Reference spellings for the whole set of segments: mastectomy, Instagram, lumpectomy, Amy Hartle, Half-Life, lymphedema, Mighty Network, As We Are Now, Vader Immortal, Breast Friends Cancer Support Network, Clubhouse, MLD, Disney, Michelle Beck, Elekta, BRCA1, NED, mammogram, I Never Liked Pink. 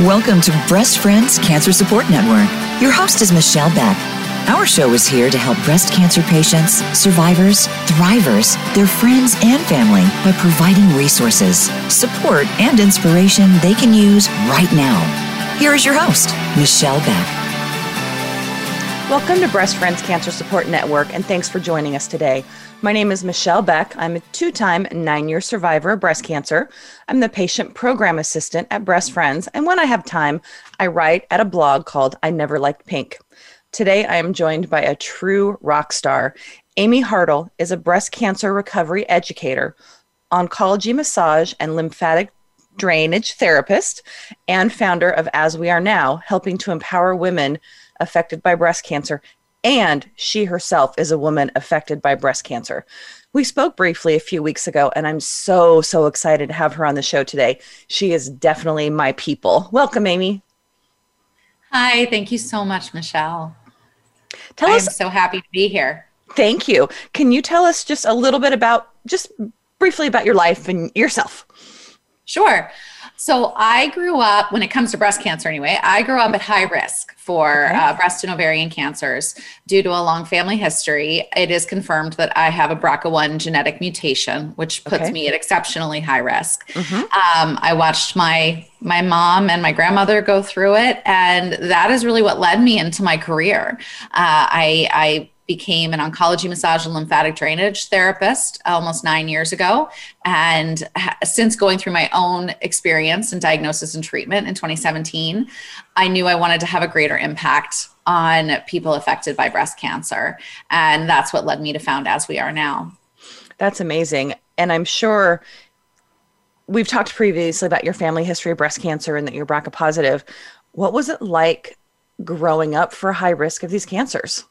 Welcome to Breast Friends Cancer Support Network. Your host is Michelle Beck. Our show is here to help breast cancer patients, survivors, thrivers, their friends, and family by providing resources, support, and inspiration they can use right now. Here is your host, Michelle Beck. Welcome to Breast Friends Cancer Support Network, and thanks for joining us today. My name is Michelle Beck. I'm a two-time, 9-year survivor of breast cancer. I'm the patient program assistant at Breast Friends, and when I have time, I write at a blog called I Never Liked Pink. Today, I am joined by a true rock star. Amy Hartle is a breast cancer recovery educator, oncology massage and lymphatic drainage therapist, and founder of As We Are Now, helping to empower women affected by breast cancer, and she herself is a woman affected by breast cancer. We spoke briefly a few weeks ago, and I'm so excited to have her on the show today. She is definitely my people. Welcome, Amy. Hi, thank you so much, Michelle. I'm so happy to be here. Thank you. Can you tell us just a little bit about, just briefly about your life and yourself? Sure. So I grew up, when it comes to breast cancer anyway, I grew up at high risk for breast and ovarian cancers due to a long family history. It is confirmed that I have a BRCA1 genetic mutation, which puts me at exceptionally high risk. I watched my mom and my grandmother go through it, and that is really what led me into my career. I became an oncology massage and lymphatic drainage therapist almost 9 years ago. And since going through my own experience and diagnosis and treatment in 2017, I knew I wanted to have a greater impact on people affected by breast cancer. And that's what led me to found As We Are Now. That's amazing. And I'm sure we've talked previously about your family history of breast cancer and that you're BRCA positive. What was it like growing up for high risk of these cancers?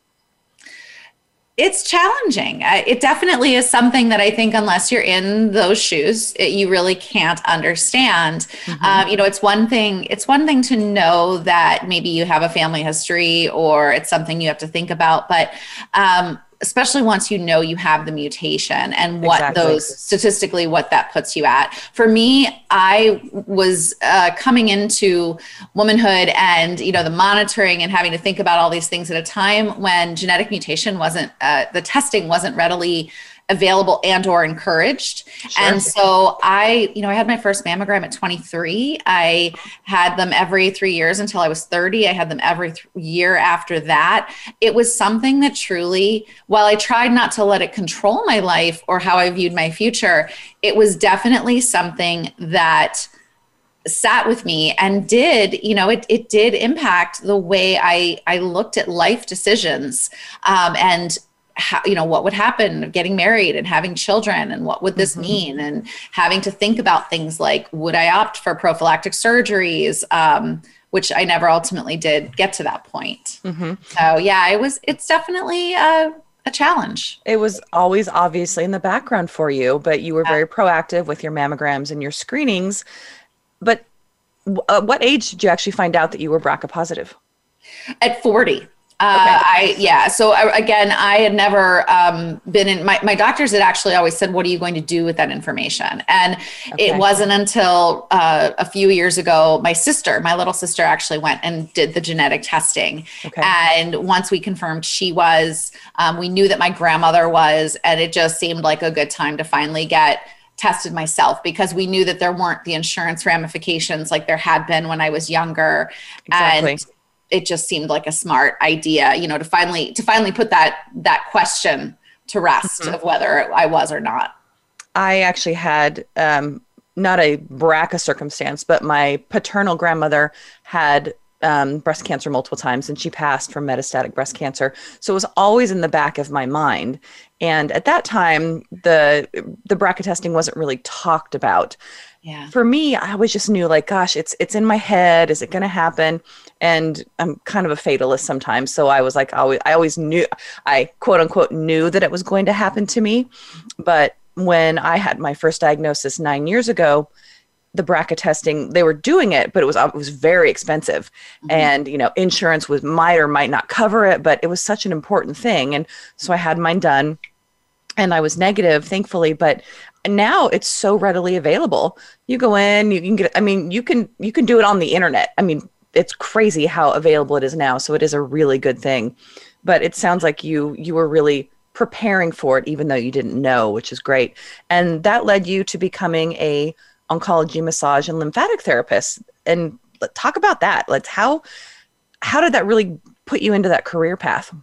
It's challenging. It definitely is something that I think unless you're in those shoes, you really can't understand. It's one thing to know that maybe you have a family history or it's something you have to think about, but especially once you know you have the mutation and what statistically what that puts you at. For me, I was coming into womanhood and, the monitoring and having to think about all these things at a time when genetic mutation wasn't, the testing wasn't readily available and or encouraged. Sure. And so I had my first mammogram at 23. I had them every 3 years until I was 30. I had them every year after that. It was something that truly, while I tried not to let it control my life or how I viewed my future, it was definitely something that sat with me and did, it did impact the way I looked at life decisions, and how, what would happen getting married and having children and what would this mean, and having to think about things like, would I opt for prophylactic surgeries, which I never ultimately did get to that point. So yeah, it's definitely a challenge. It was always obviously in the background for you, but you were very proactive with your mammograms and your screenings. But at what age did you actually find out that you were BRCA positive? At 40. I had never been in my doctors had actually always said, what are you going to do with that information? And it wasn't until a few years ago, my little sister actually went and did the genetic testing. And once we confirmed she was, we knew that my grandmother was, and it just seemed like a good time to finally get tested myself, because we knew that there weren't the insurance ramifications like there had been when I was younger. And it just seemed like a smart idea, to finally put that question to rest of whether I was or not. I actually had not a BRCA circumstance, but my paternal grandmother had breast cancer multiple times, and she passed from metastatic breast cancer. So it was always in the back of my mind. And at that time, the BRCA testing wasn't really talked about. Yeah. For me, I always just knew, like, gosh, it's in my head. Is it going to happen? And I'm kind of a fatalist sometimes. So I was like, I always knew, I quote unquote knew that it was going to happen to me. But when I had my first diagnosis 9 years ago, the BRCA testing, they were doing it, but it was very expensive. And, insurance might or might not cover it, but it was such an important thing. And so I had mine done. And I was negative, thankfully, but now it's so readily available. You go in, you can get, I mean, you can do it on the internet. I mean, it's crazy how available it is now. So it is a really good thing, but it sounds like you were really preparing for it, even though you didn't know, which is great. And that led you to becoming a oncology, massage, and lymphatic therapist. And talk about that. Let's how did that really put you into that career path?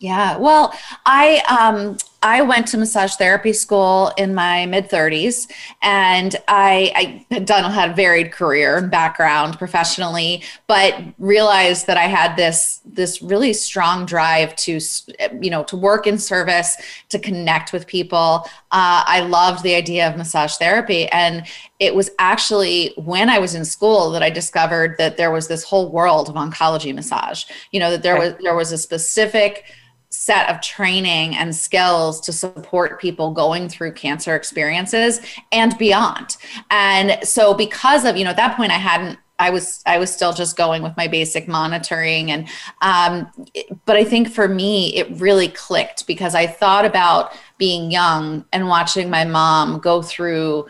Yeah, well, I went to massage therapy school in my mid-30s, and I had a varied career and background professionally, but realized that I had this really strong drive to, you know, to work in service, to connect with people. I loved the idea of massage therapy, and it was actually when I was in school that I discovered that there was this whole world of oncology massage. You know, that there was a specific set of training and skills to support people going through cancer experiences and beyond. And so because of, you know, at that point I was still just going with my basic monitoring. And, but I think for me, it really clicked because I thought about being young and watching my mom go through,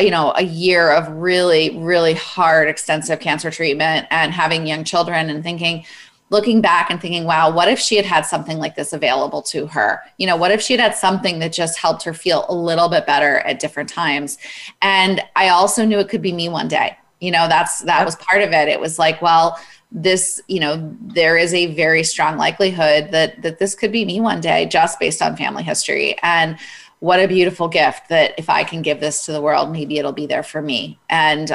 you know, a year of really, really hard, extensive cancer treatment and having young children and thinking, looking back and thinking, wow, what if she had had something like this available to her? You know, what if she had had something that just helped her feel a little bit better at different times? And I also knew it could be me one day. You know, that was part of it. It was like, well, this, you know, there is a very strong likelihood that this could be me one day just based on family history. And what a beautiful gift that if I can give this to the world, maybe it'll be there for me. And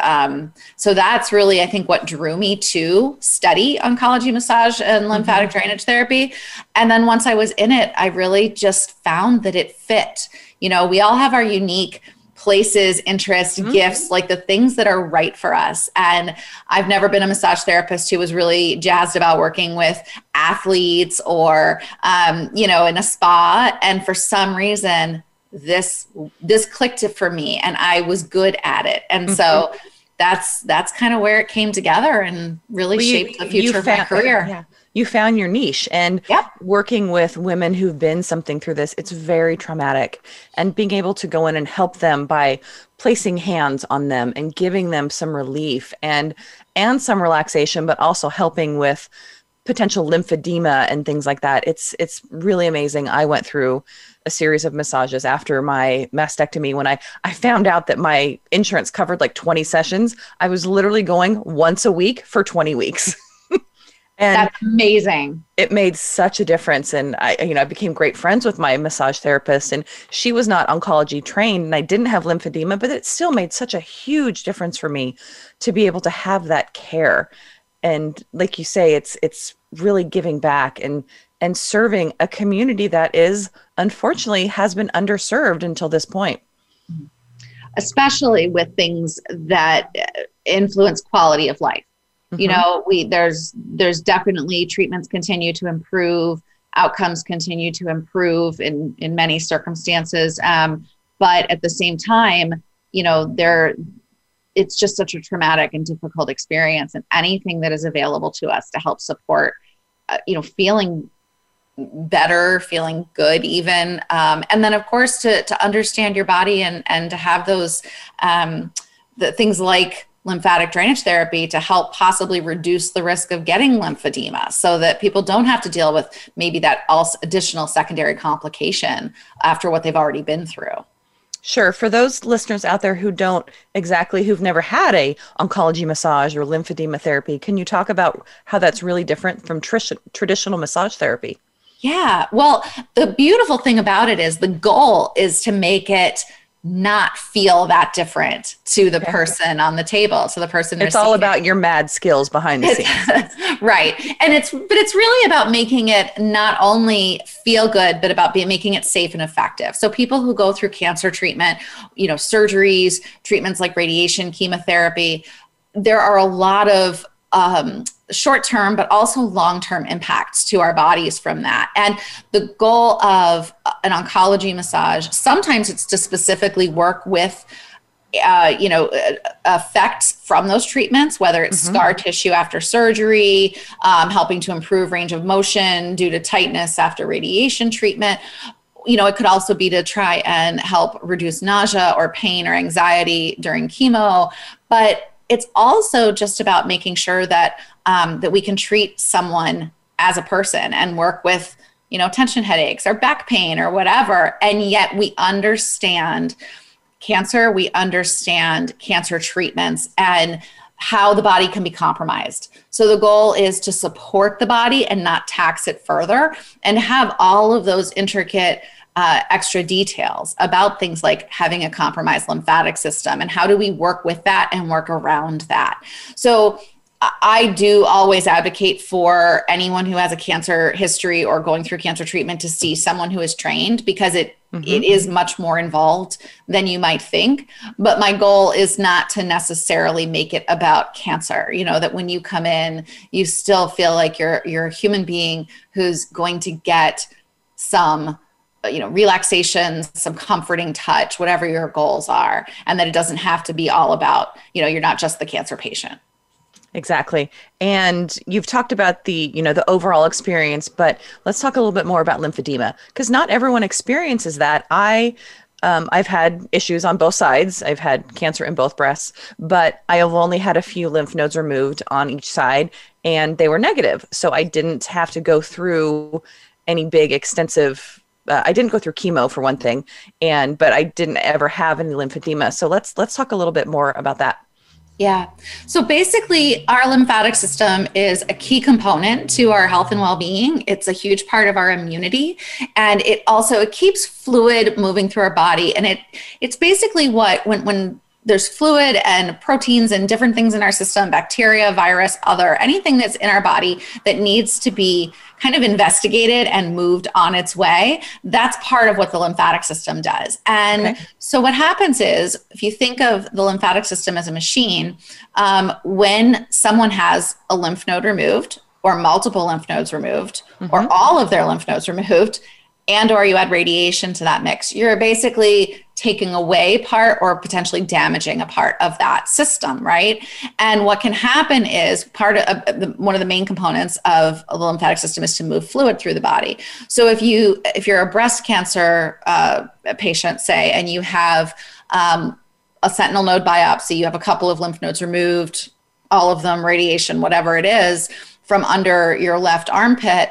so that's really, I think, what drew me to study oncology massage and lymphatic drainage therapy. And then once I was in it, I really just found that it fit. You know, we all have our unique places, interests, gifts, like the things that are right for us. And I've never been a massage therapist who was really jazzed about working with athletes or, you know, in a spa. And for some reason, this clicked it for me and I was good at it. And so that's kind of where it came together and really shaped the future of my career. Yeah. You found your niche, and working with women who've been something through this, it's very traumatic, and being able to go in and help them by placing hands on them and giving them some relief and some relaxation, but also helping with potential lymphedema and things like that. It's really amazing. I went through a series of massages after my mastectomy when I found out that my insurance covered like 20 sessions. I was literally going once a week for 20 weeks. And that's amazing. It made such a difference. And I became great friends with my massage therapist, and she was not oncology trained and I didn't have lymphedema, but it still made such a huge difference for me to be able to have that care. And like you say, it's really giving back and serving a community that is, unfortunately, has been underserved until this point. Especially with things that influence quality of life. You know, there's definitely treatments continue to improve, outcomes continue to improve in many circumstances. But at the same time, you know, it's just such a traumatic and difficult experience, and anything that is available to us to help support, you know, feeling better, feeling good even. And then of course, to understand your body and to have those, the things like lymphatic drainage therapy to help possibly reduce the risk of getting lymphedema so that people don't have to deal with maybe that additional secondary complication after what they've already been through. Sure. For those listeners out there who've never had a oncology massage or lymphedema therapy, can you talk about how that's really different from traditional massage therapy? Yeah. Well, the beautiful thing about it is the goal is to make it not feel that different to the person on the table, to the person receiving. It's all about your mad skills behind the scenes. Right. And it's really about making it not only feel good, but about making it safe and effective. So people who go through cancer treatment, you know, surgeries, treatments like radiation, chemotherapy, there are a lot of short-term, but also long-term impacts to our bodies from that. And the goal of an oncology massage, sometimes it's to specifically work with, you know, effects from those treatments, whether it's scar tissue after surgery, helping to improve range of motion due to tightness after radiation treatment. you know, it could also be to try and help reduce nausea or pain or anxiety during chemo. But it's also just about making sure that that we can treat someone as a person and work with, you know, tension headaches or back pain or whatever. And yet we understand cancer, we understand cancer treatments and how the body can be compromised. So the goal is to support the body and not tax it further, and have all of those intricate extra details about things like having a compromised lymphatic system and how do we work with that and work around that. So I do always advocate for anyone who has a cancer history or going through cancer treatment to see someone who is trained, because it is much more involved than you might think. But my goal is not to necessarily make it about cancer, you know, that when you come in, you still feel like you're a human being who's going to get some, you know, relaxation, some comforting touch, whatever your goals are, and that it doesn't have to be all about, you know, you're not just the cancer patient. Exactly. And you've talked about the, you know, the overall experience, but let's talk a little bit more about lymphedema, because not everyone experiences that. I've had issues on both sides. I've had cancer in both breasts, but I have only had a few lymph nodes removed on each side, and they were negative. So I didn't have to go through any big extensive, I didn't go through chemo for one thing, but I didn't ever have any lymphedema. So let's talk a little bit more about that. Yeah. So basically, our lymphatic system is a key component to our health and well-being. It's a huge part of our immunity, and it keeps fluid moving through our body. And it's basically what, when there's fluid and proteins and different things in our system, bacteria, virus, anything that's in our body that needs to be kind of investigated and moved on its way, that's part of what the lymphatic system does. And so what happens is, if you think of the lymphatic system as a machine, when someone has a lymph node removed or multiple lymph nodes removed or all of their lymph nodes removed, and or you add radiation to that mix, you're basically taking away part or potentially damaging a part of that system, right? And what can happen is one of the main components of the lymphatic system is to move fluid through the body. So if you're a breast cancer patient, say, and you have a sentinel node biopsy, you have a couple of lymph nodes removed, all of them, radiation, whatever it is, from under your left armpit,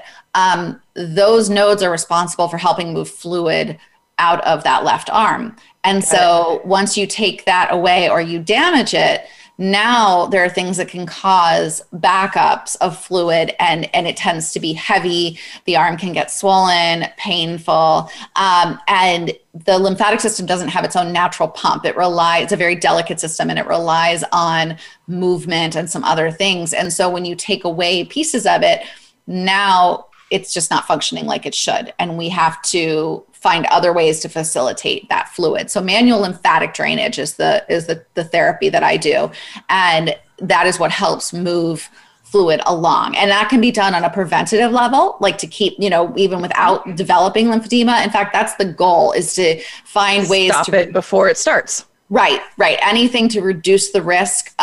those nodes are responsible for helping move fluid out of that left arm. And so once you take that away or you damage it, now there are things that can cause backups of fluid, and it tends to be heavy. The arm can get swollen, painful, and the lymphatic system doesn't have its own natural pump. It's a very delicate system, and it relies on movement and some other things. And so when you take away pieces of it, now it's just not functioning like it should, and we have to find other ways to facilitate that fluid. So manual lymphatic drainage is the therapy that I do. And that is what helps move fluid along. And that can be done on a preventative level, like to keep, you know, even without developing lymphedema. In fact, that's the goal, is to find ways to stop it before it starts. Right. Anything to reduce the risk,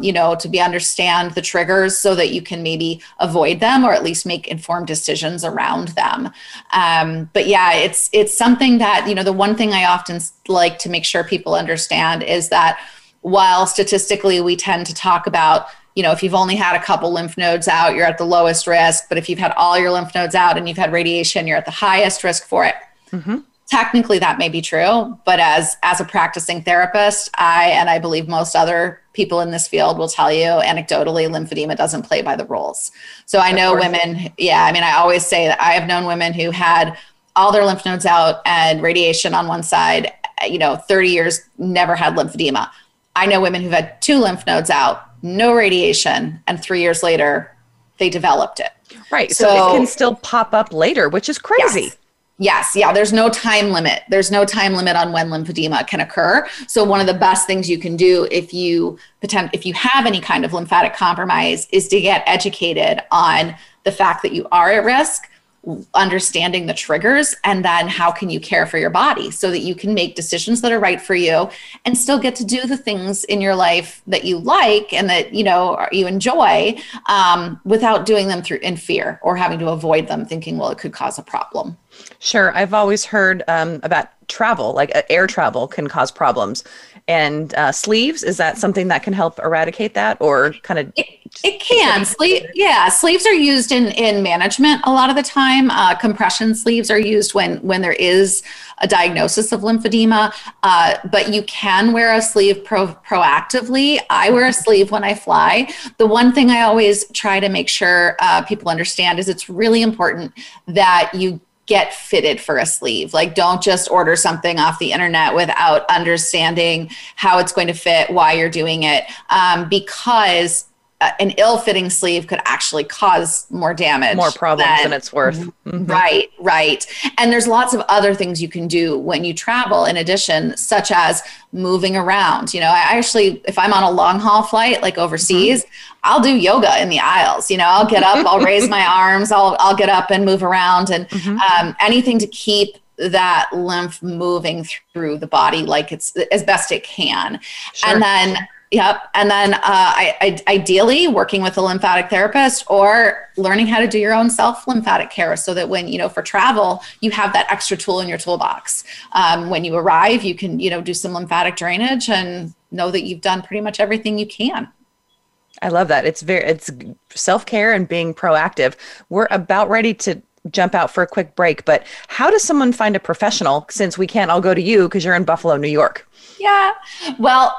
you know, to understand the triggers so that you can maybe avoid them or at least make informed decisions around them. But yeah, it's something that, you know, the one thing I often like to make sure people understand is that while statistically we tend to talk about, you know, if you've only had a couple lymph nodes out, you're at the lowest risk. But if you've had all your lymph nodes out and you've had radiation, you're at the highest risk for it. Technically, that may be true, but as a practicing therapist, I believe most other people in this field will tell you anecdotally, lymphedema doesn't play by the rules. So I know women, I always say that I have known women who had all their lymph nodes out and radiation on one side, you know, 30 years, never had lymphedema. I know women who've had two lymph nodes out, no radiation, and 3 years later, they developed it. Right, so it can still pop up later, which is crazy. Yes. Yeah. There's no time limit. There's no time limit on when lymphedema can occur. So one of the best things you can do if you have any kind of lymphatic compromise is to get educated on the fact that you are at risk, understanding the triggers, and then how can you care for your body so that you can make decisions that are right for you and still get to do the things in your life that you like and that, you know, you enjoy, without doing them in fear or having to avoid them thinking, well, it could cause a problem. Sure. I've always heard about travel, like air travel can cause problems. And sleeves, is that something that can help eradicate that or kind of? It can. Sleeves are used in management a lot of the time. Compression sleeves are used when there is a diagnosis of lymphedema, but you can wear a sleeve proactively. I wear a sleeve when I fly. The one thing I always try to make sure people understand is it's really important that you get fitted for a sleeve. Like, don't just order something off the internet without understanding how it's going to fit, why you're doing it, because an ill-fitting sleeve could actually cause more damage. More problems than it's worth. Mm-hmm. Right, right. And there's lots of other things you can do when you travel in addition, such as moving around. You know, I actually, if I'm on a long haul flight, like overseas, mm-hmm. I'll do yoga in the aisles. You know, I'll get up, I'll raise my arms, I'll get up and move around and mm-hmm. Anything to keep that lymph moving through the body like it's as best it can. Sure. And then I ideally working with a lymphatic therapist or learning how to do your own self lymphatic care so that when, you know, for travel, you have that extra tool in your toolbox. When you arrive, you can, you know, do some lymphatic drainage and know that you've done pretty much everything you can. I love that. It's self-care and being proactive. We're about ready to jump out for a quick break, but how does someone find a professional since we can't all go to you because you're in Buffalo, New York? Yeah. Well,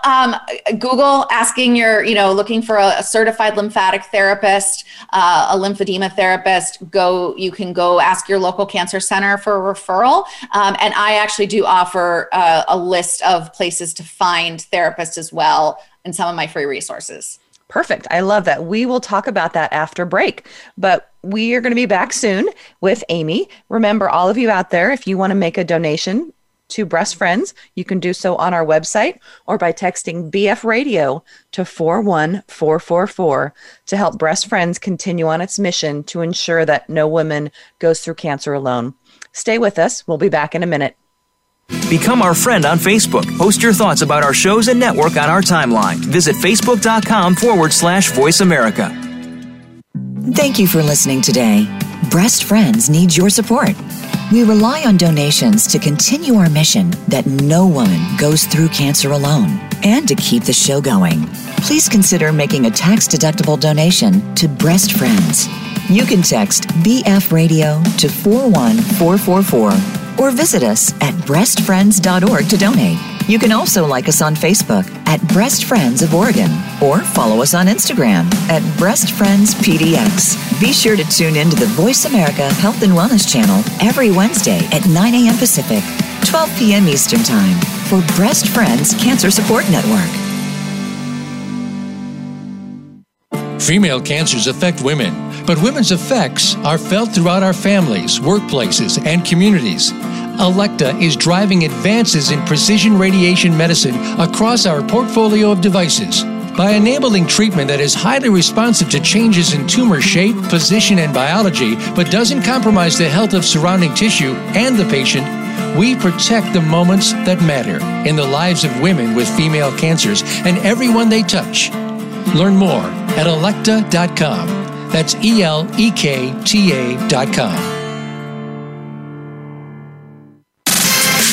Google asking looking for a certified lymphatic therapist, a lymphedema therapist, you can go ask your local cancer center for a referral. And I actually do offer a list of places to find therapists as well in some of my free resources. Perfect. I love that. We will talk about that after break, but we are going to be back soon with Amy. Remember, all of you out there, if you want to make a donation to Breast Friends, you can do so on our website or by texting BF Radio to 41444 to help Breast Friends continue on its mission to ensure that no woman goes through cancer alone. Stay with us. We'll be back in a minute. Become our friend on Facebook. Post your thoughts about our shows and network on our timeline. Visit Facebook.com/Voice America. Thank you for listening today. Breast Friends needs your support. We rely on donations to continue our mission that no woman goes through cancer alone and to keep the show going. Please consider making a tax-deductible donation to Breast Friends. You can text BF Radio to 41444. Or visit us at breastfriends.org to donate. You can also like us on Facebook at Breast Friends of Oregon or follow us on Instagram at Breast Friends PDX. Be sure to tune in to the Voice America Health and Wellness Channel every Wednesday at 9 a.m. Pacific, 12 p.m. Eastern Time for Breast Friends Cancer Support Network. Female cancers affect women, but women's effects are felt throughout our families, workplaces, and communities. Elekta is driving advances in precision radiation medicine across our portfolio of devices. By enabling treatment that is highly responsive to changes in tumor shape, position, and biology, but doesn't compromise the health of surrounding tissue and the patient, we protect the moments that matter in the lives of women with female cancers and everyone they touch. Learn more at elekta.com. That's elekta.com.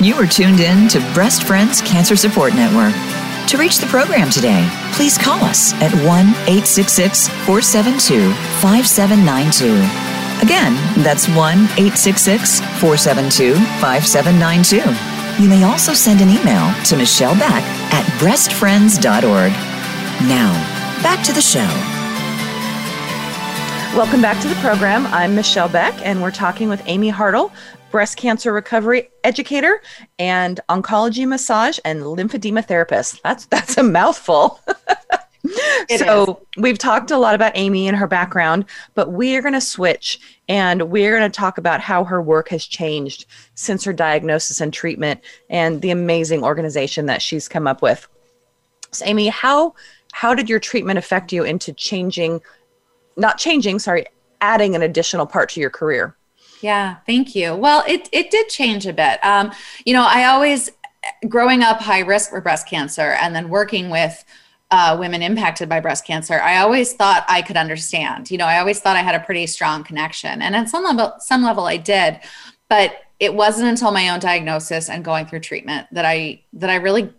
You are tuned in to Breast Friends Cancer Support Network. To reach the program today, please call us at 1-866-472-5792. Again, that's 1-866-472-5792. You may also send an email to Michelle Beck at breastfriends.org. Now, back to the show. Welcome back to the program. I'm Michelle Beck, and we're talking with Amy Hartle, breast cancer recovery educator and oncology massage and lymphedema therapist. That's a mouthful. So we've talked a lot about Amy and her background, but we are going to switch and we're going to talk about how her work has changed since her diagnosis and treatment and the amazing organization that she's come up with. So Amy, how did your treatment affect you into adding an additional part to your career? Yeah, thank you. Well, it did change a bit. I always, growing up high risk for breast cancer and then working with women impacted by breast cancer, I always thought I could understand. I always thought I had a pretty strong connection. And at some level I did, but it wasn't until my own diagnosis and going through treatment that I really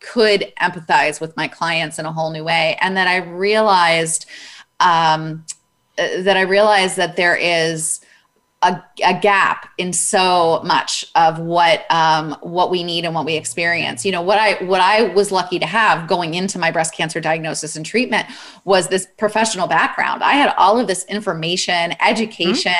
could empathize with my clients in a whole new way. And that I realized that there is a gap in so much of what we need and what we experience. What I was lucky to have going into my breast cancer diagnosis and treatment was this professional background. I had all of this information, education,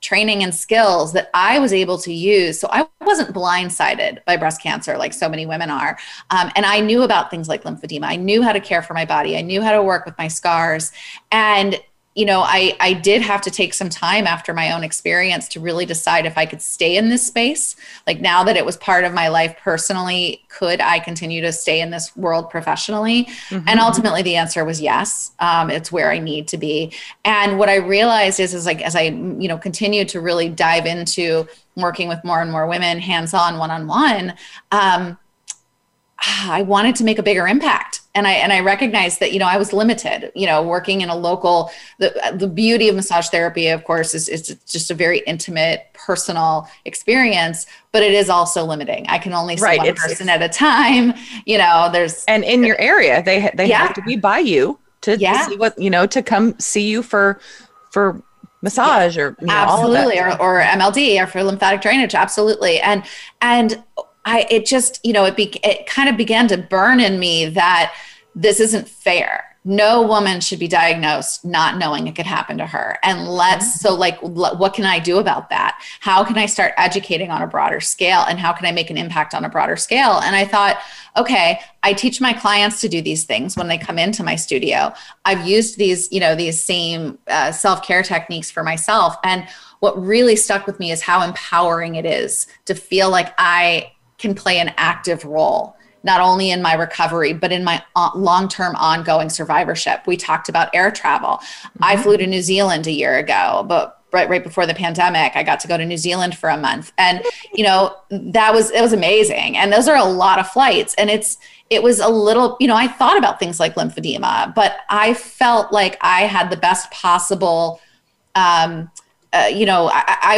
training, and skills that I was able to use. So I wasn't blindsided by breast cancer like so many women are. And I knew about things like lymphedema. I knew how to care for my body. I knew how to work with my scars. And I did have to take some time after my own experience to really decide if I could stay in this space. Like now that it was part of my life personally, could I continue to stay in this world professionally? Mm-hmm. And ultimately the answer was yes. It's where I need to be. And what I realized is as I continued to really dive into working with more and more women, hands-on, one-on-one, I wanted to make a bigger impact. And I recognized that, I was limited, working in a local, the beauty of massage therapy, of course, is just a very intimate, personal experience, but it is also limiting. I can only see one person at a time, and in your area, they have to be by you to see what, to come see you for massage or absolutely, all of that. Or MLD or for lymphatic drainage. Absolutely. It kind of began to burn in me that this isn't fair. No woman should be diagnosed not knowing it could happen to her. And what can I do about that? How can I start educating on a broader scale? And how can I make an impact on a broader scale? And I thought, okay, I teach my clients to do these things when they come into my studio. I've used these same self-care techniques for myself. And what really stuck with me is how empowering it is to feel like I can play an active role, not only in my recovery, but in my long-term ongoing survivorship. We talked about air travel. Mm-hmm. I flew to New Zealand a year ago, but right before the pandemic, I got to go to New Zealand for a month. And, it was amazing. And those are a lot of flights. And it was a little, I thought about things like lymphedema, but I felt like I had the best possible, I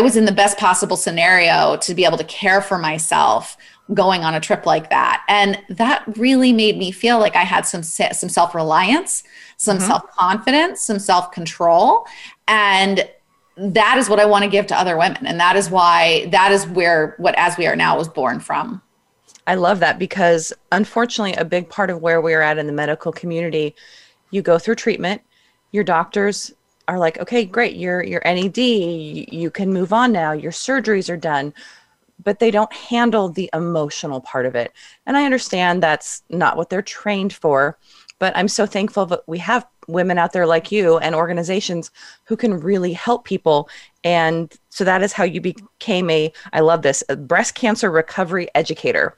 was in the best possible scenario to be able to care for myself going on a trip like that. And that really made me feel like I had some self-reliance, some self-confidence, some self-control. And that is what I want to give to other women. And that is why, that is where what As We Are Now was born from. I love that, because unfortunately, a big part of where we're at in the medical community, you go through treatment, your doctors are like, okay, great, your NED, you can move on now, your surgeries are done, but they don't handle the emotional part of it. And I understand that's not what they're trained for, but I'm so thankful that we have women out there like you and organizations who can really help people. And so that is how you became a breast cancer recovery educator.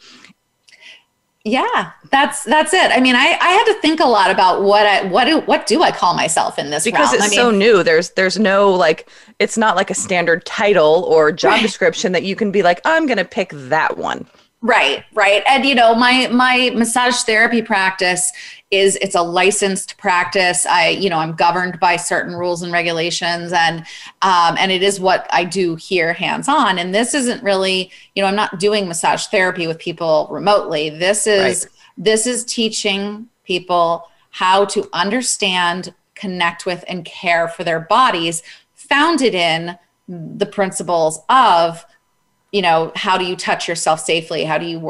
Yeah, that's it. I mean, I had to think a lot about what do I call myself in this because realm. It's so new. There's no it's not like a standard title or job description that you can be like, I'm going to pick that one. Right. And my massage therapy practice it's a licensed practice. I'm governed by certain rules and regulations and it is what I do here hands on. And this isn't really, I'm not doing massage therapy with people remotely. This is teaching people how to understand, connect with, and care for their bodies, founded in the principles of how do you touch yourself safely? How do you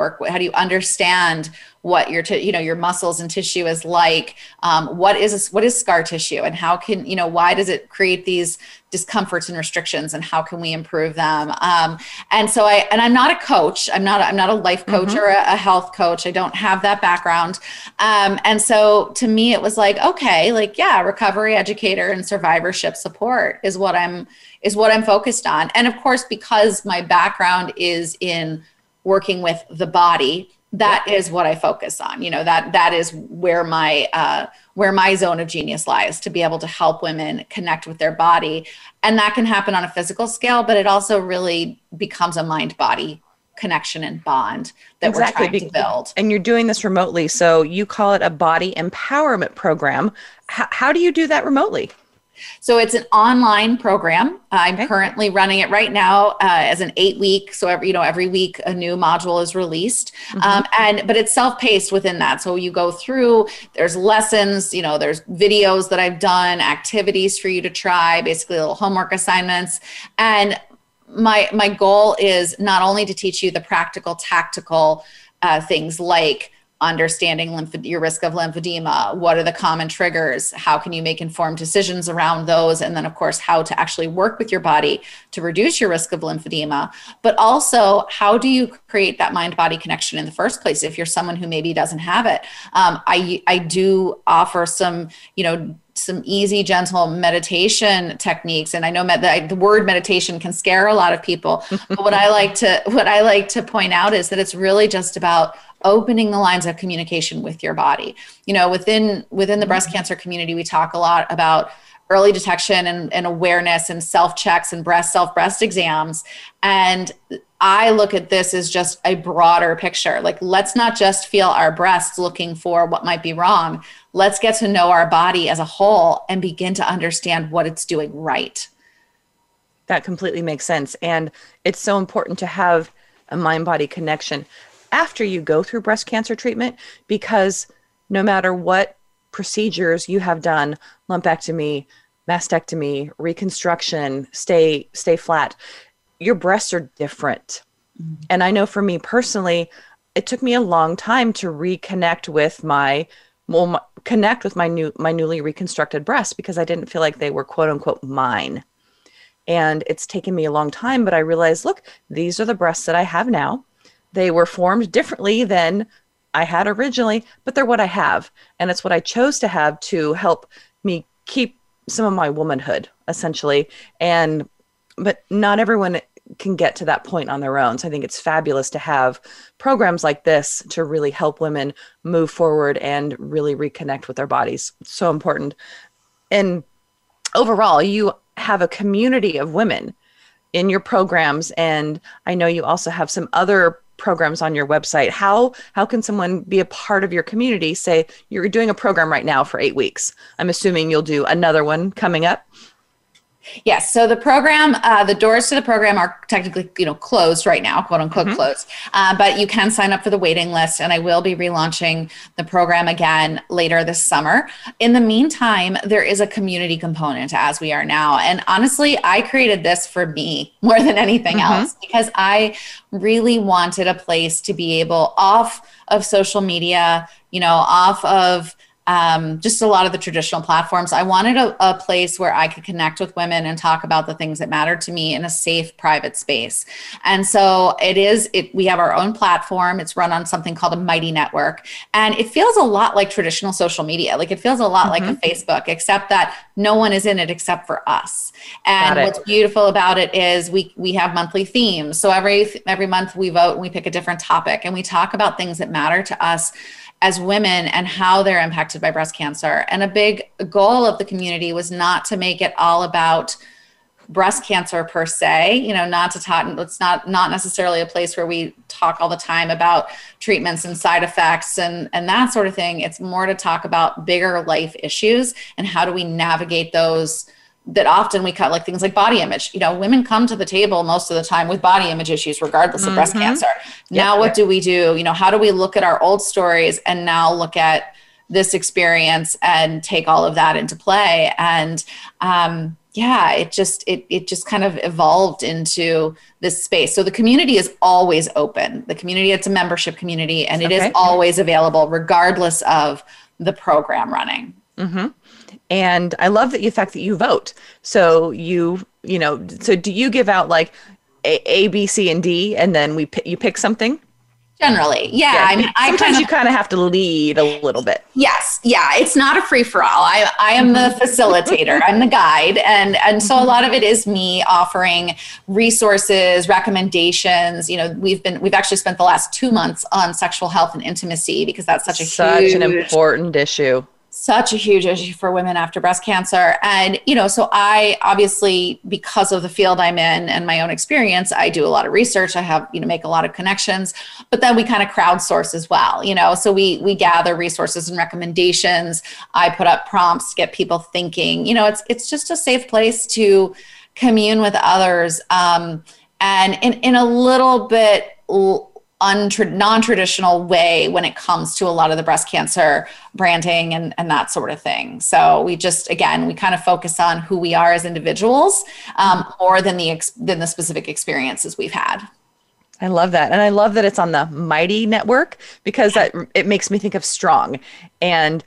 understand what your, your muscles and tissue is like, what is scar tissue, and how can, why does it create these discomforts and restrictions, and how can we improve them? And so I'm not a coach. I'm not a life coach or a health coach. I don't have that background. And so to me, it was like, okay, recovery educator and survivorship support is what I'm focused on. And of course, because my background is in working with the body, that is what I focus on. That is where my zone of genius lies, to be able to help women connect with their body. And that can happen on a physical scale, but it also really becomes a mind-body connection and bond that we're trying to build. And you're doing this remotely. So you call it a body empowerment program. How do you do that remotely? So it's an online program. I'm currently running it right now as an 8-week. So every week a new module is released, but it's self-paced within that. So you go through, there's lessons, there's videos that I've done, activities for you to try, basically little homework assignments. And my goal is not only to teach you the practical, tactical things like understanding your risk of lymphedema, what are the common triggers, how can you make informed decisions around those, and then of course how to actually work with your body to reduce your risk of lymphedema, but also how do you create that mind-body connection in the first place if you're someone who maybe doesn't have it. I do offer some easy, gentle meditation techniques. And I know the word meditation can scare a lot of people, but what I like to point out is that it's really just about opening the lines of communication with your body. Within the breast cancer community, we talk a lot about early detection and awareness and self-checks and self-breast exams. And I look at this as just a broader picture. Let's not just feel our breasts looking for what might be wrong. Let's get to know our body as a whole and begin to understand what it's doing right. That completely makes sense. And it's so important to have a mind-body connection after you go through breast cancer treatment, because no matter what procedures you have done, lumpectomy, mastectomy, reconstruction, stay flat, your breasts are different. And I know for me personally, it took me a long time to reconnect with my newly reconstructed breasts, because I didn't feel like they were quote unquote mine. And it's taken me a long time, but I realized, look, these are the breasts that I have now. They were formed differently than I had originally, but they're what I have. And it's what I chose to have to help me keep some of my womanhood, essentially. But not everyone can get to that point on their own. So I think it's fabulous to have programs like this to really help women move forward and really reconnect with their bodies. It's so important. And overall, you have a community of women in your programs. And I know you also have some other programs on your website. How can someone be a part of your community? Say you're doing a program right now for 8 weeks. I'm assuming you'll do another one coming up. Yes. So the program, the doors to the program are technically, closed right now, quote unquote closed. But you can sign up for the waiting list, and I will be relaunching the program again later this summer. In the meantime, there is a community component As We Are Now. And honestly, I created this for me more than anything else, because I really wanted a place to be able, off of social media, off of just a lot of the traditional platforms. I wanted a place where I could connect with women and talk about the things that matter to me in a safe, private space. And so we have our own platform. It's run on something called a Mighty Network. And it feels a lot like traditional social media. It feels a lot like a Facebook, except that no one is in it except for us. And what's beautiful about it is we have monthly themes. So every month we vote and we pick a different topic, and we talk about things that matter to us as women and how they're impacted by breast cancer. And a big goal of the community was not to make it all about breast cancer per se, it's not necessarily a place where we talk all the time about treatments and side effects and that sort of thing. It's more to talk about bigger life issues and how do we navigate those that often we cut, like things like body image. Women come to the table most of the time with body image issues, regardless of breast cancer. Now, what do we do? How do we look at our old stories and now look at this experience and take all of that into play? And yeah, it just kind of evolved into this space. So the community is always open. The community, it's a membership community, and it is always available regardless of the program running. Mm-hmm. And I love the fact that you vote. So so do you give out like A, B, C, and D, and then you pick something? Generally, yeah. I mean, you kind of have to lead a little bit. Yes, yeah. It's not a free for all. I am the facilitator. I'm the guide, and so a lot of it is me offering resources, recommendations. You know, we've actually spent the last 2 months on sexual health and intimacy because that's such an important issue. Such a huge issue for women after breast cancer. And, you know, so I obviously, because of the field I'm in and my own experience, I do a lot of research. I have, make a lot of connections, but then we kind of crowdsource as well, so we gather resources and recommendations. I put up prompts to get people thinking, it's just a safe place to commune with others. And in a little bit non-traditional way when it comes to a lot of the breast cancer branding and that sort of thing. So we just, again, we kind of focus on who we are as individuals more than the specific experiences we've had. I love that. And I love that it's on the Mighty Network because it makes me think of strong. And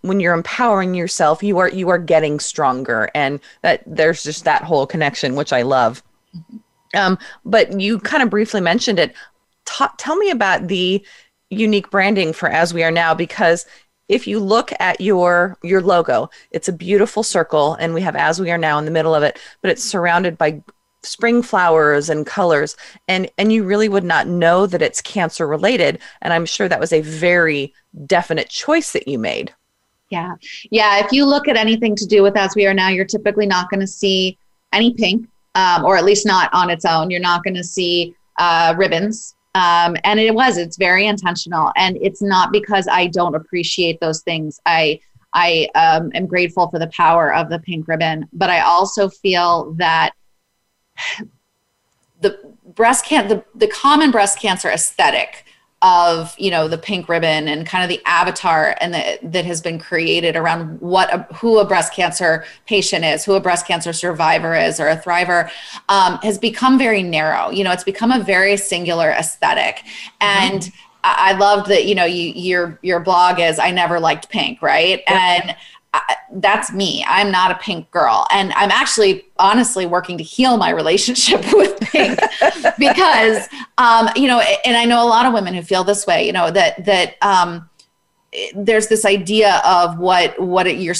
when you're empowering yourself, you are getting stronger, and that there's just that whole connection, which I love. But you kind of briefly mentioned it. Tell me about the unique branding for As We Are Now, because if you look at your logo, it's a beautiful circle, and we have As We Are Now in the middle of it, but it's surrounded by spring flowers and colors, and you really would not know that it's cancer related. And I'm sure that was a very definite choice that you made. Yeah. Yeah. If you look at anything to do with As We Are Now, you're typically not going to see any pink, or at least not on its own. You're not going to see ribbons. And it's very intentional, and it's not because I don't appreciate those things. I am grateful for the power of the pink ribbon, but I also feel that the common breast cancer aesthetic of, the pink ribbon and kind of the avatar and that has been created around who a breast cancer patient is, who a breast cancer survivor is, or a thriver, has become very narrow. It's become a very singular aesthetic. Mm-hmm. And I loved that, your blog is I Never Liked Pink, right? Yeah. And that's me. I'm not a pink girl. And I'm actually honestly working to heal my relationship with pink because, and I know a lot of women who feel this way, that there's this idea of what you're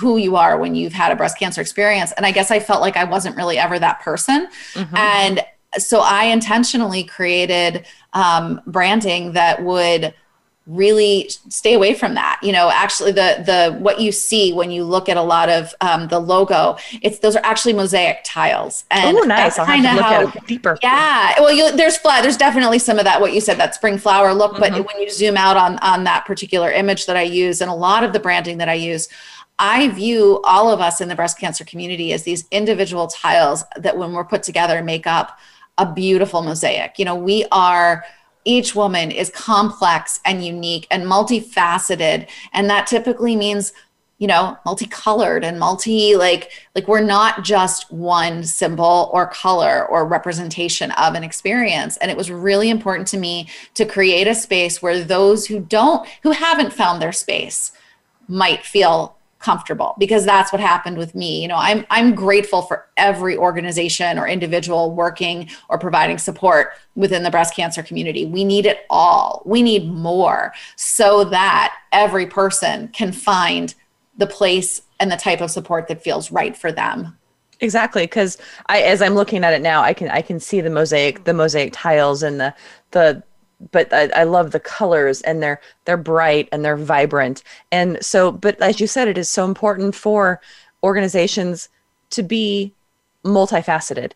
who you are when you've had a breast cancer experience. And I guess I felt like I wasn't really ever that person. Mm-hmm. And so I intentionally created branding that would really stay away from that. Actually the what you see when you look at a lot of the logo, those are actually mosaic tiles. And nice. I'll have to look at it deeper. Yeah. Well, there's definitely some of that, what you said, that spring flower look. Mm-hmm. But when you zoom out on that particular image that I use and a lot of the branding that I use, I view all of us in the breast cancer community as these individual tiles that when we're put together make up a beautiful mosaic. Each woman is complex and unique and multifaceted. And that typically means, multicolored and like we're not just one symbol or color or representation of an experience. And it was really important to me to create a space where those who haven't found their space might feel comfortable, because that's what happened with me. I'm grateful for every organization or individual working or providing support within the breast cancer community. We need it all. We need more so that every person can find the place and the type of support that feels right for them. Exactly, because as I'm looking at it now, I can see the mosaic tiles and the but I love the colors, and they're bright and they're vibrant. And so, but as you said, it is so important for organizations to be multifaceted,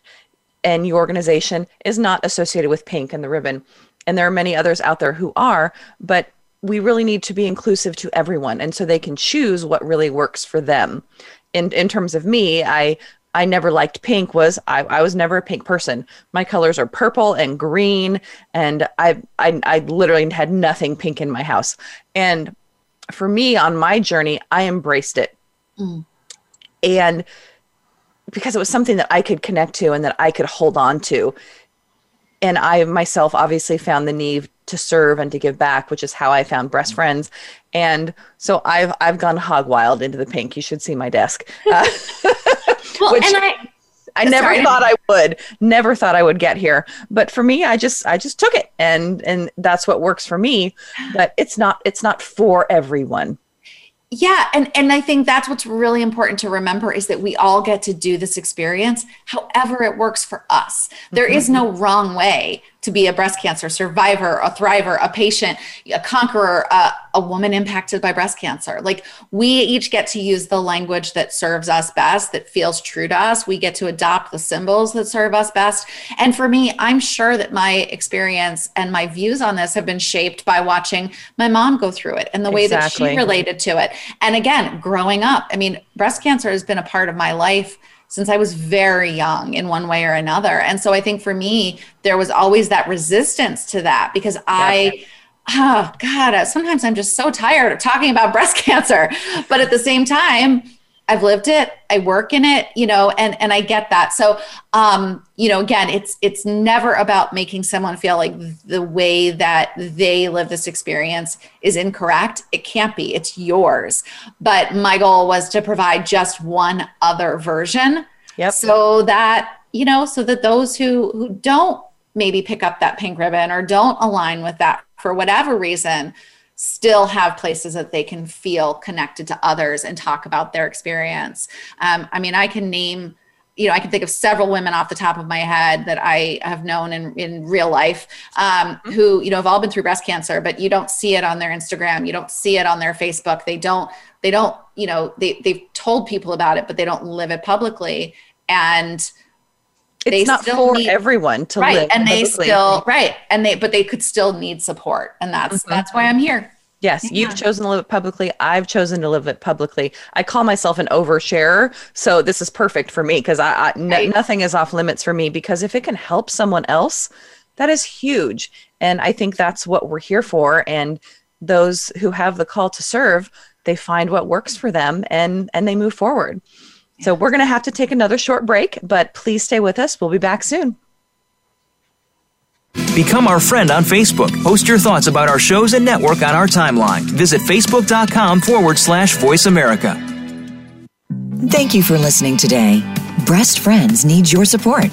and your organization is not associated with pink and the ribbon. And there are many others out there who are, but we really need to be inclusive to everyone. And so they can choose what really works for them. In terms of me, I never liked pink was I was never a pink person. My colors are purple and green, and I literally had nothing pink in my house. And for me, on my journey, I embraced it. Mm. And because it was something that I could connect to and that I could hold on to. And I myself obviously found the need to serve and to give back, which is how I found Breast Friends. And so I've gone hog wild into the pink. You should see my desk. Well, which, and I never thought I would. Never thought I would get here. But for me, I just took it, and that's what works for me. But it's not for everyone. Yeah, and I think that's what's really important to remember is that we all get to do this experience however it works for us. There is no wrong way to be a breast cancer survivor, a thriver, a patient, a conqueror, a woman impacted by breast cancer. Like, we each get to use the language that serves us best, that feels true to us. We get to adopt the symbols that serve us best. And for me, I'm sure that my experience and my views on this have been shaped by watching my mom go through it and the way that she related to it. And again, growing up, I mean, breast cancer has been a part of my life since I was very young in one way or another. And so I think for me, there was always that resistance to that because sometimes I'm just so tired of talking about breast cancer. But at the same time, I've lived it, I work in it, and I get that. So, again, it's never about making someone feel like the way that they live this experience is incorrect. It can't be, it's yours. But my goal was to provide just one other version. Yep. So that those who don't maybe pick up that pink ribbon or don't align with that for whatever reason, still have places that they can feel connected to others and talk about their experience. I can think of several women off the top of my head that I have known in real life who, have all been through breast cancer, but you don't see it on their Instagram. You don't see it on their Facebook. They've told people about it, but they don't live it publicly. And it's not for everyone to live. And they still, right. And they could still need support. And that's why I'm here. Yes. Yeah. You've chosen to live it publicly. I've chosen to live it publicly. I call myself an oversharer. So this is perfect for me because nothing is off limits for me, because if it can help someone else, that is huge. And I think that's what we're here for. And those who have the call to serve, they find what works for them and they move forward. So we're going to have to take another short break, but please stay with us. We'll be back soon. Become our friend on Facebook. Post your thoughts about our shows and network on our timeline. Visit Facebook.com/Voice America. Thank you for listening today. Breast Friends needs your support.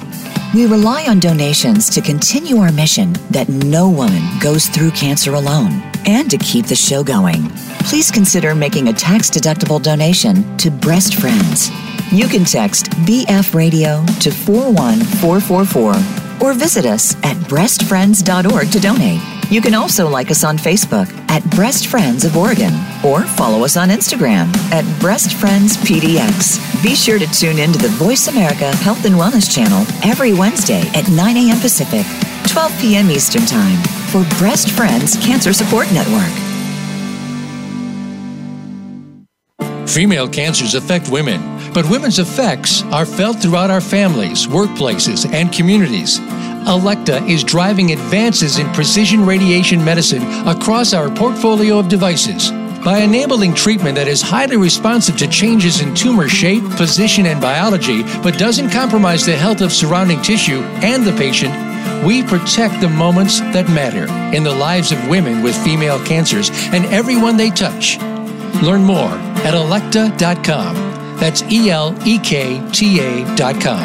We rely on donations to continue our mission that no woman goes through cancer alone and to keep the show going. Please consider making a tax-deductible donation to Breast Friends. You can text BF Radio to 41444 or visit us at breastfriends.org to donate. You can also like us on Facebook at Breast Friends of Oregon or follow us on Instagram at Breast Friends PDX. Be sure to tune in to the Voice America Health and Wellness channel every Wednesday at 9 a.m. Pacific, 12 p.m. Eastern Time for Breast Friends Cancer Support Network. Female cancers affect women, but women's effects are felt throughout our families, workplaces, and communities. Elekta is driving advances in precision radiation medicine across our portfolio of devices. By enabling treatment that is highly responsive to changes in tumor shape, position, and biology, but doesn't compromise the health of surrounding tissue and the patient, we protect the moments that matter in the lives of women with female cancers and everyone they touch. Learn more at elekta.com. That's elekta.com.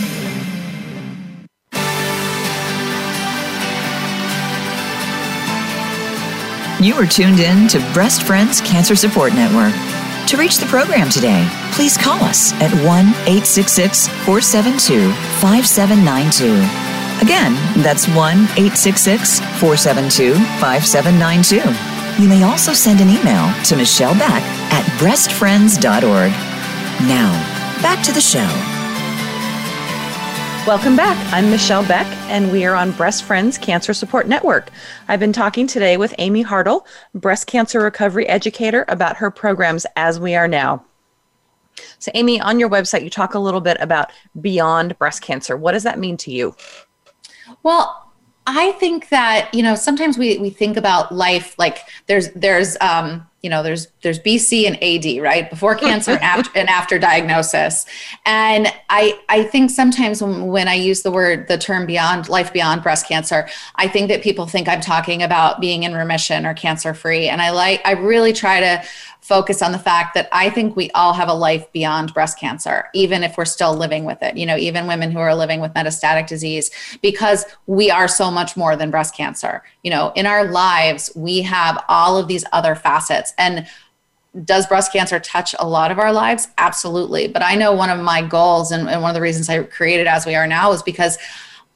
You are tuned in to Breast Friends Cancer Support Network. To reach the program today, please call us at 1-866-472-5792. Again, that's 1-866-472-5792. You may also send an email to Michelle Beck at breastfriends.org. Now, back to the show. Welcome back. I'm Michelle Beck, and we are on Breast Friends Cancer Support Network. I've been talking today with Amy Hartle, breast cancer recovery educator, about her programs As We Are Now. So Amy, on your website, you talk a little bit about beyond breast cancer. What does that mean to you? Well, I think that, you know, sometimes we think about life like there's BC and AD, right? Before cancer and after diagnosis. And I think sometimes when I use the term beyond, life beyond breast cancer, I think that people think I'm talking about being in remission or cancer free. And I really try to focus on the fact that I think we all have a life beyond breast cancer, even if we're still living with it, you know, even women who are living with metastatic disease, because we are so much more than breast cancer. You know, in our lives, we have all of these other facets. And does breast cancer touch a lot of our lives? Absolutely. But I know one of my goals and one of the reasons I created As We Are Now is because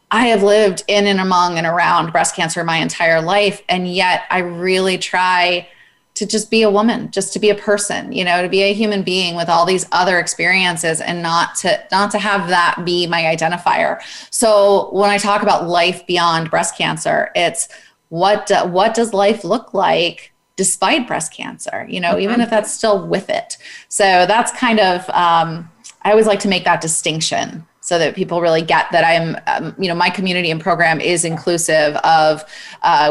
I have lived in and among and around breast cancer my entire life. And yet I really try to just be a woman, just to be a person, you know, to be a human being with all these other experiences and not to have that be my identifier. So when I talk about life beyond breast cancer, it's what does life look like despite breast cancer, you know, mm-hmm. even if that's still with it. So that's kind of, I always like to make that distinction so that people really get that I'm, you know, my community and program is inclusive of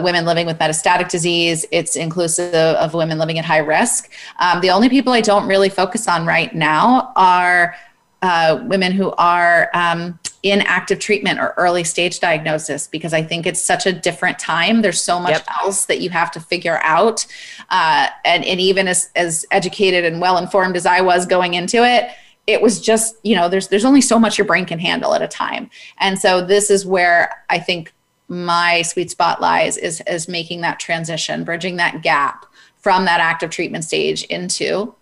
women living with metastatic disease. It's inclusive of women living at high risk. The only people I don't really focus on right now are women who are in active treatment or early stage diagnosis, because I think it's such a different time. There's so much Yep. else that you have to figure out. And even as educated and well-informed as I was going into it, it was just, you know, there's only so much your brain can handle at a time. And so this is where I think my sweet spot lies is making that transition, bridging that gap from that active treatment stage into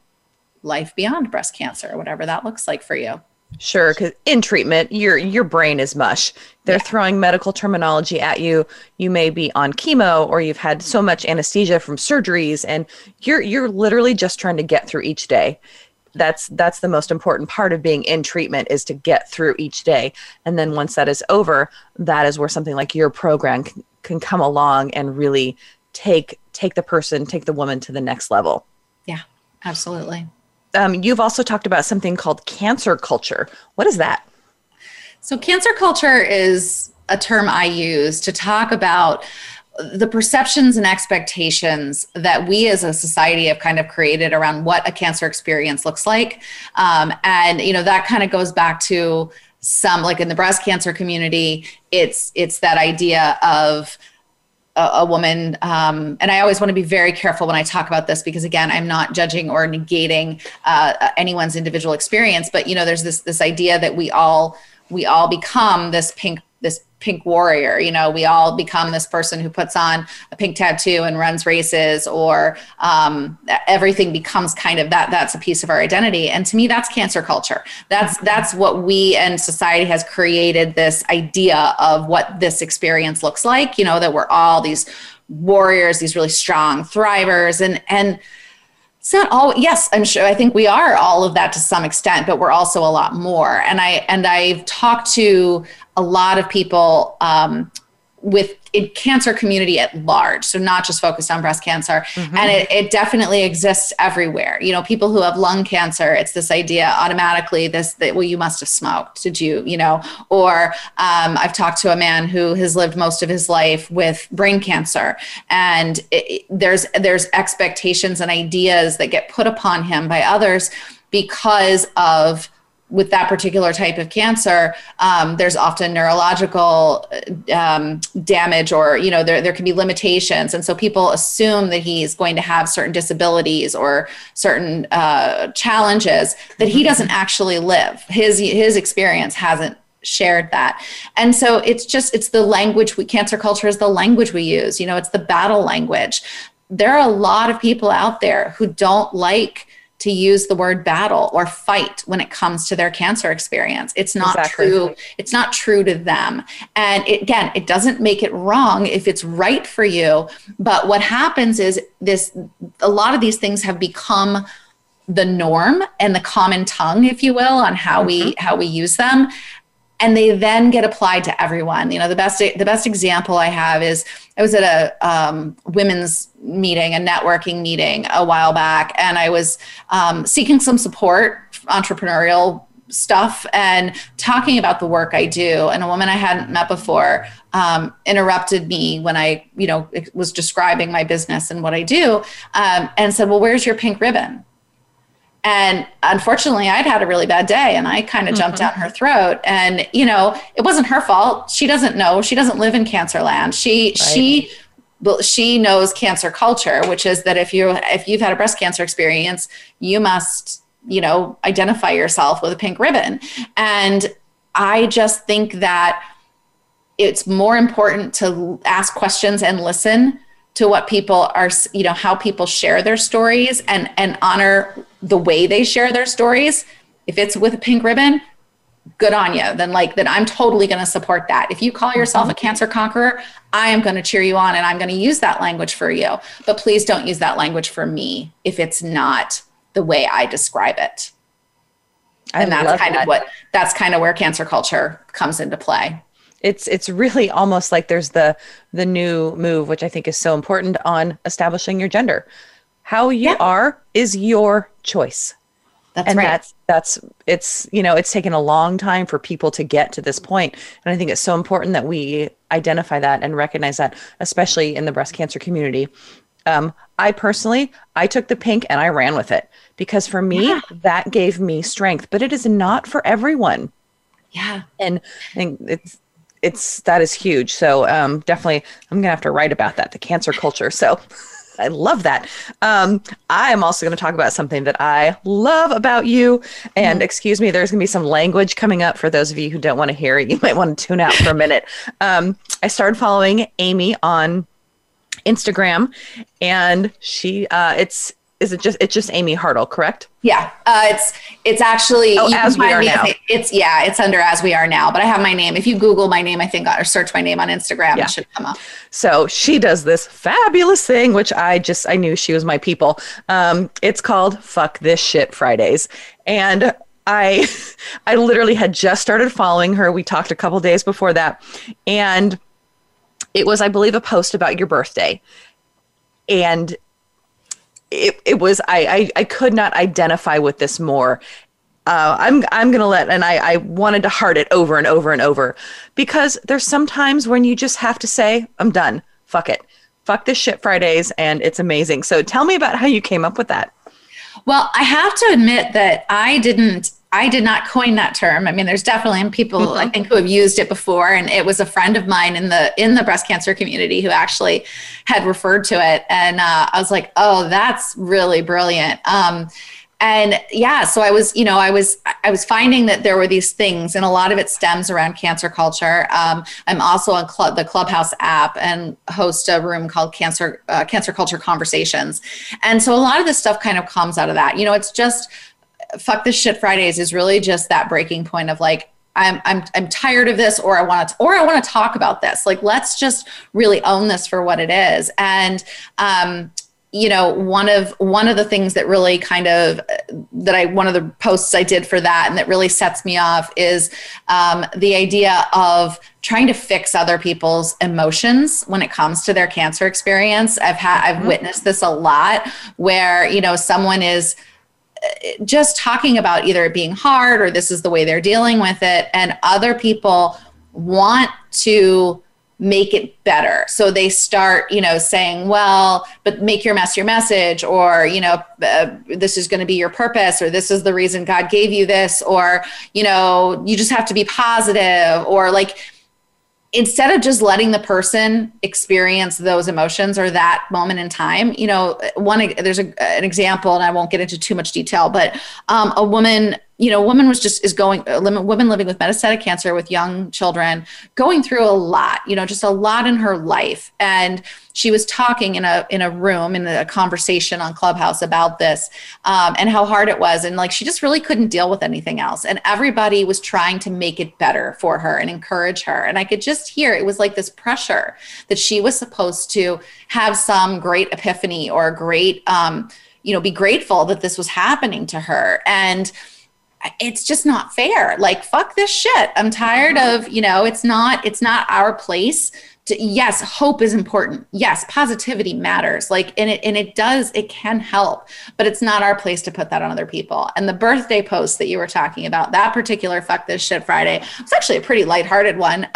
life beyond breast cancer, whatever that looks like for you. Sure, because in treatment, your brain is mush. They're yeah. throwing medical terminology at you. You may be on chemo, or you've had so much anesthesia from surgeries, and you're literally just trying to get through each day. That's the most important part of being in treatment, is to get through each day. And then once that is over, that is where something like your program can come along and really take the woman to the next level. Yeah, absolutely. You've also talked about something called cancer culture. What is that? So cancer culture is a term I use to talk about the perceptions and expectations that we as a society have kind of created around what a cancer experience looks like. And, you know, that kind of goes back to some, like in the breast cancer community, it's that idea of a woman. And I always want to be very careful when I talk about this, because again, I'm not judging or negating anyone's individual experience, but you know, there's this idea that we all become this pink warrior, you know, we all become this person who puts on a pink tattoo and runs races, or everything becomes kind of that's a piece of our identity. And to me, that's cancer culture. That's what we and society has created, this idea of what this experience looks like, you know, that we're all these warriors, these really strong thrivers, and it's not all, yes, I'm sure. I think we are all of that to some extent, but we're also a lot more. And I've talked to a lot of people with in cancer community at large, so not just focused on breast cancer. Mm-hmm. And it definitely exists everywhere. You know, people who have lung cancer, it's this idea automatically that you must have smoked. Did you, you know, or I've talked to a man who has lived most of his life with brain cancer, and there's expectations and ideas that get put upon him by others because of with that particular type of cancer, there's often neurological damage, or, you know, there can be limitations. And so people assume that he's going to have certain disabilities or certain challenges that he doesn't actually live. His experience hasn't shared that. And so it's the language, cancer culture is the language we use. You know, it's the battle language. There are a lot of people out there who don't like to use the word battle or fight when it comes to their cancer experience. It's not Exactly. true. It's not true to them. And again, it doesn't make it wrong if it's right for you. But what happens is a lot of these things have become the norm and the common tongue, if you will, on how we use them. and they then get applied to everyone. You know, the best example I have is I was at a women's meeting, a networking meeting a while back, and I was seeking some support, entrepreneurial stuff, and talking about the work I do. And a woman I hadn't met before interrupted me when I, you know, was describing my business and what I do, and said, "Well, where's your pink ribbon?" And unfortunately, I'd had a really bad day, and I kind of jumped down her throat. And, you know, it wasn't her fault. She doesn't know. She doesn't live in cancer land. She knows cancer culture, which is that if you've had a breast cancer experience, you must, you know, identify yourself with a pink ribbon. And I just think that it's more important to ask questions and listen to what people are, you know, how people share their stories, and honor the way they share their stories. If it's with a pink ribbon, good on you. Then I'm totally going to support that. If you call yourself a cancer conqueror, I am going to cheer you on, and I'm going to use that language for you. But please don't use that language for me if it's not the way I describe it. And that's kind of where cancer culture comes into play. It's really almost like there's the new move, which I think is so important, on establishing your gender. How you are is your choice. That's right. It's taken a long time for people to get to this point. And I think it's so important that we identify that and recognize that, especially in the breast cancer community. I took the pink and I ran with it, because for me, that gave me strength, but it is not for everyone. Yeah. And that is huge. So, definitely I'm going to have to write about that, the cancer culture. So I love that. I am also going to talk about something that I love about you. And excuse me, there's going to be some language coming up for those of you who don't want to hear it. You might want to tune out for a minute. I started following Amy on Instagram, and she, it's just Amy Hartle, correct? Yeah. It's actually, As We Are Now. It's under As We Are Now, but I have my name. If you Google my name, I think, or search my name on Instagram, it should come up. So she does this fabulous thing, which I knew she was my people. It's called Fuck This Shit Fridays. And I literally had just started following her. We talked a couple days before that, and it was, I believe, a post about your birthday. And I could not identify with this more. I wanted to heart it over and over and over, because there's some times when you just have to say, I'm done. Fuck it. Fuck This Shit Fridays. And it's amazing. So tell me about how you came up with that. Well, I have to admit that I did not coin that term. I mean, there's definitely people I think who have used it before, and it was a friend of mine in the breast cancer community who actually had referred to it, and I was like, "Oh, that's really brilliant." So I was finding that there were these things, and a lot of it stems around cancer culture. I'm also on the Clubhouse app and host a room called Cancer Culture Conversations, and so a lot of this stuff kind of comes out of that. You know, it's just. Fuck This Shit Fridays is really just that breaking point of like, I'm tired of this, or I want to talk about this. Like, let's just really own this for what it is. And, you know, one of the things that really kind of one of the posts I did for that, and that really sets me off, is the idea of trying to fix other people's emotions when it comes to their cancer experience. I've witnessed this a lot, where, you know, someone is just talking about either it being hard or this is the way they're dealing with it, and other people want to make it better. So they start, you know, saying, well, but make your message, or, you know, this is going to be your purpose, or this is the reason God gave you this, or, you know, you just have to be positive, or like, instead of just letting the person experience those emotions or that moment in time. You know, there's an example, and I won't get into too much detail, but a woman living with metastatic cancer with young children, going through a lot, you know, just a lot in her life. And she was talking in a room, in a conversation on Clubhouse about this, and how hard it was. And like, she just really couldn't deal with anything else. And everybody was trying to make it better for her and encourage her. And I could just hear, it was like this pressure that she was supposed to have some great epiphany or great, you know, be grateful that this was happening to her. And it's just not fair. Like, fuck this shit. I'm tired of, you know, it's not our place to, yes, hope is important. Yes, positivity matters. Like, it can help, but it's not our place to put that on other people. And the birthday post that you were talking about, that particular Fuck This Shit Friday, it's actually a pretty lighthearted one.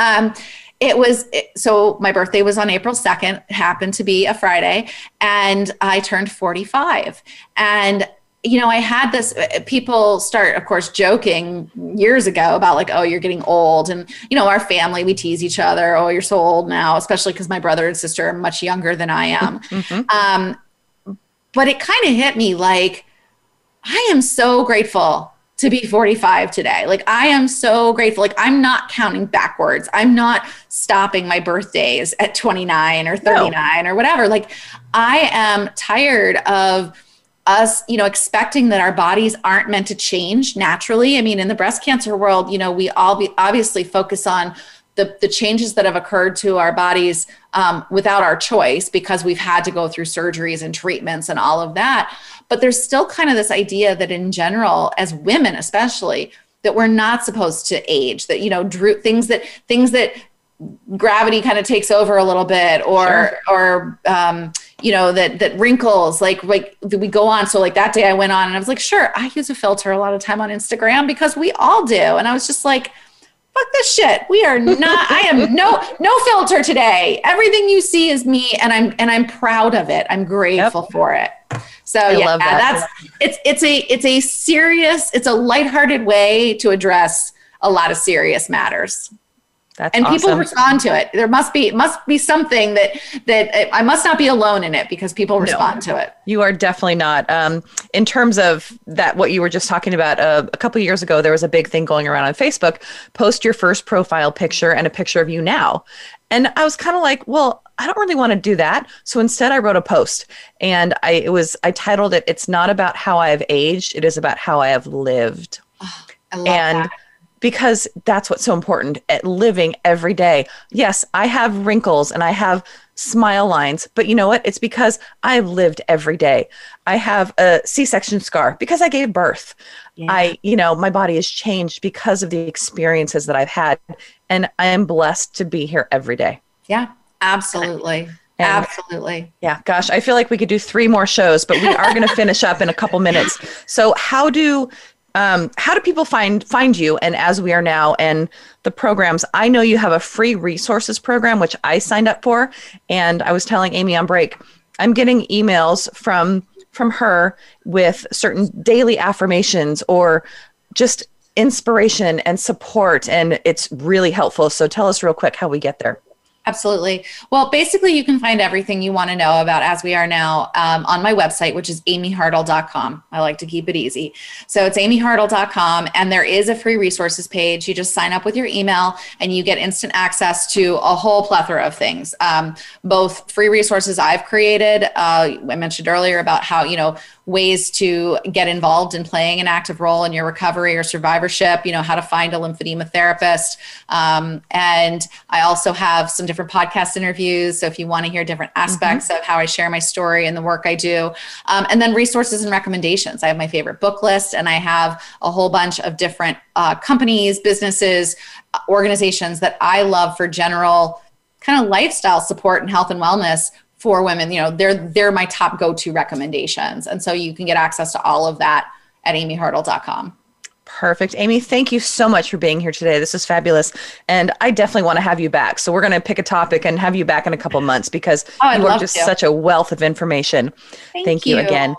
So my birthday was on April 2nd, happened to be a Friday, and I turned 45. And you know, I had this, people start, of course, joking years ago about like, oh, you're getting old. And, you know, our family, we tease each other. Oh, you're so old now, especially because my brother and sister are much younger than I am. Mm-hmm. But it kind of hit me like, I am so grateful to be 45 today. Like, I am so grateful. Like, I'm not counting backwards. I'm not stopping my birthdays at 29 or 39 or whatever. Like, I am tired of us, you know, expecting that our bodies aren't meant to change naturally. I mean, in the breast cancer world, you know, we all obviously focus on the changes that have occurred to our bodies without our choice, because we've had to go through surgeries and treatments and all of that. But there's still kind of this idea that in general, as women especially, that we're not supposed to age, that, you know, things that gravity kind of takes over a little bit, or, sure, or, you know, that wrinkles, like we go on. So like that day I went on and I was like, sure, I use a filter a lot of time on Instagram because we all do. And I was just like, fuck this shit. We are not, I am no filter today. Everything you see is me. And I'm proud of it. I'm grateful for it. So I love that. It's a lighthearted way to address a lot of serious matters. That's awesome. People respond to it. There must be something that I must not be alone in it, because people respond to it. You are definitely not. In terms of that, what you were just talking about, a couple of years ago, there was a big thing going around on Facebook, post your first profile picture and a picture of you now. And I was kind of like, well, I don't really want to do that. So instead I wrote a post, and I titled it, "It's not about how I've aged. It is about how I have lived." Oh, I love that. Because that's what's so important, at living every day. Yes, I have wrinkles and I have smile lines, but you know what? It's because I've lived every day. I have a C-section scar because I gave birth. Yeah. My body has changed because of the experiences that I've had, and I am blessed to be here every day. Yeah, absolutely. Absolutely. Yeah. Gosh, I feel like we could do 3 more shows, but we are going to finish up in a couple minutes. So how do people find you and As We Are Now and the programs? I know you have a free resources program, which I signed up for. And I was telling Amy on break, I'm getting emails from her with certain daily affirmations or just inspiration and support. And it's really helpful. So tell us real quick how we get there. Absolutely. Well, basically, you can find everything you want to know about As We Are Now on my website, which is amyhartle.com. I like to keep it easy. So it's amyhartle.com, and there is a free resources page. You just sign up with your email, and you get instant access to a whole plethora of things, both free resources I've created. I mentioned earlier about how, you know, ways to get involved in playing an active role in your recovery or survivorship, you know, how to find a lymphedema therapist. And I also have some different podcast interviews. So if you want to hear different aspects of how I share my story and the work I do, and then resources and recommendations. I have my favorite book list, and I have a whole bunch of different companies, businesses, organizations that I love for general kind of lifestyle support and health and wellness for women. You know, they're my top go-to recommendations. And so you can get access to all of that at amyhartle.com. Perfect. Amy, thank you so much for being here today. This is fabulous. And I definitely want to have you back. So we're going to pick a topic and have you back in a couple months, because you are just such a wealth of information. Thank you again.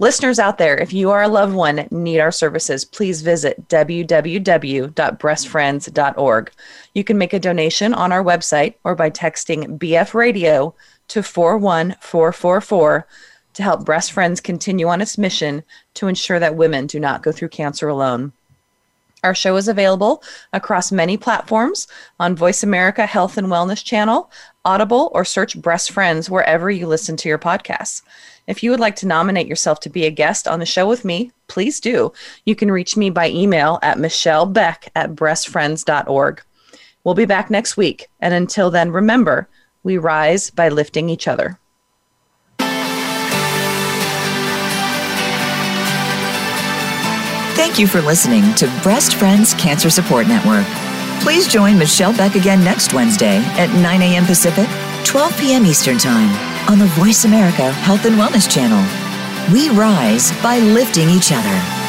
Listeners out there, if you are a loved one, need our services, please visit www.breastfriends.org. You can make a donation on our website or by texting BF Radio to 41444 to help Breast Friends continue on its mission to ensure that women do not go through cancer alone. Our show is available across many platforms on Voice America Health and Wellness Channel, Audible, or search Breast Friends wherever you listen to your podcasts. If you would like to nominate yourself to be a guest on the show with me, please do. You can reach me by email at michellebeck@breastfriends.org. We'll be back next week. And until then, remember, we rise by lifting each other. Thank you for listening to Breast Friends Cancer Support Network. Please join Michelle Beck again next Wednesday at 9 a.m. Pacific, 12 p.m. Eastern Time on the Voice America Health and Wellness Channel. We rise by lifting each other.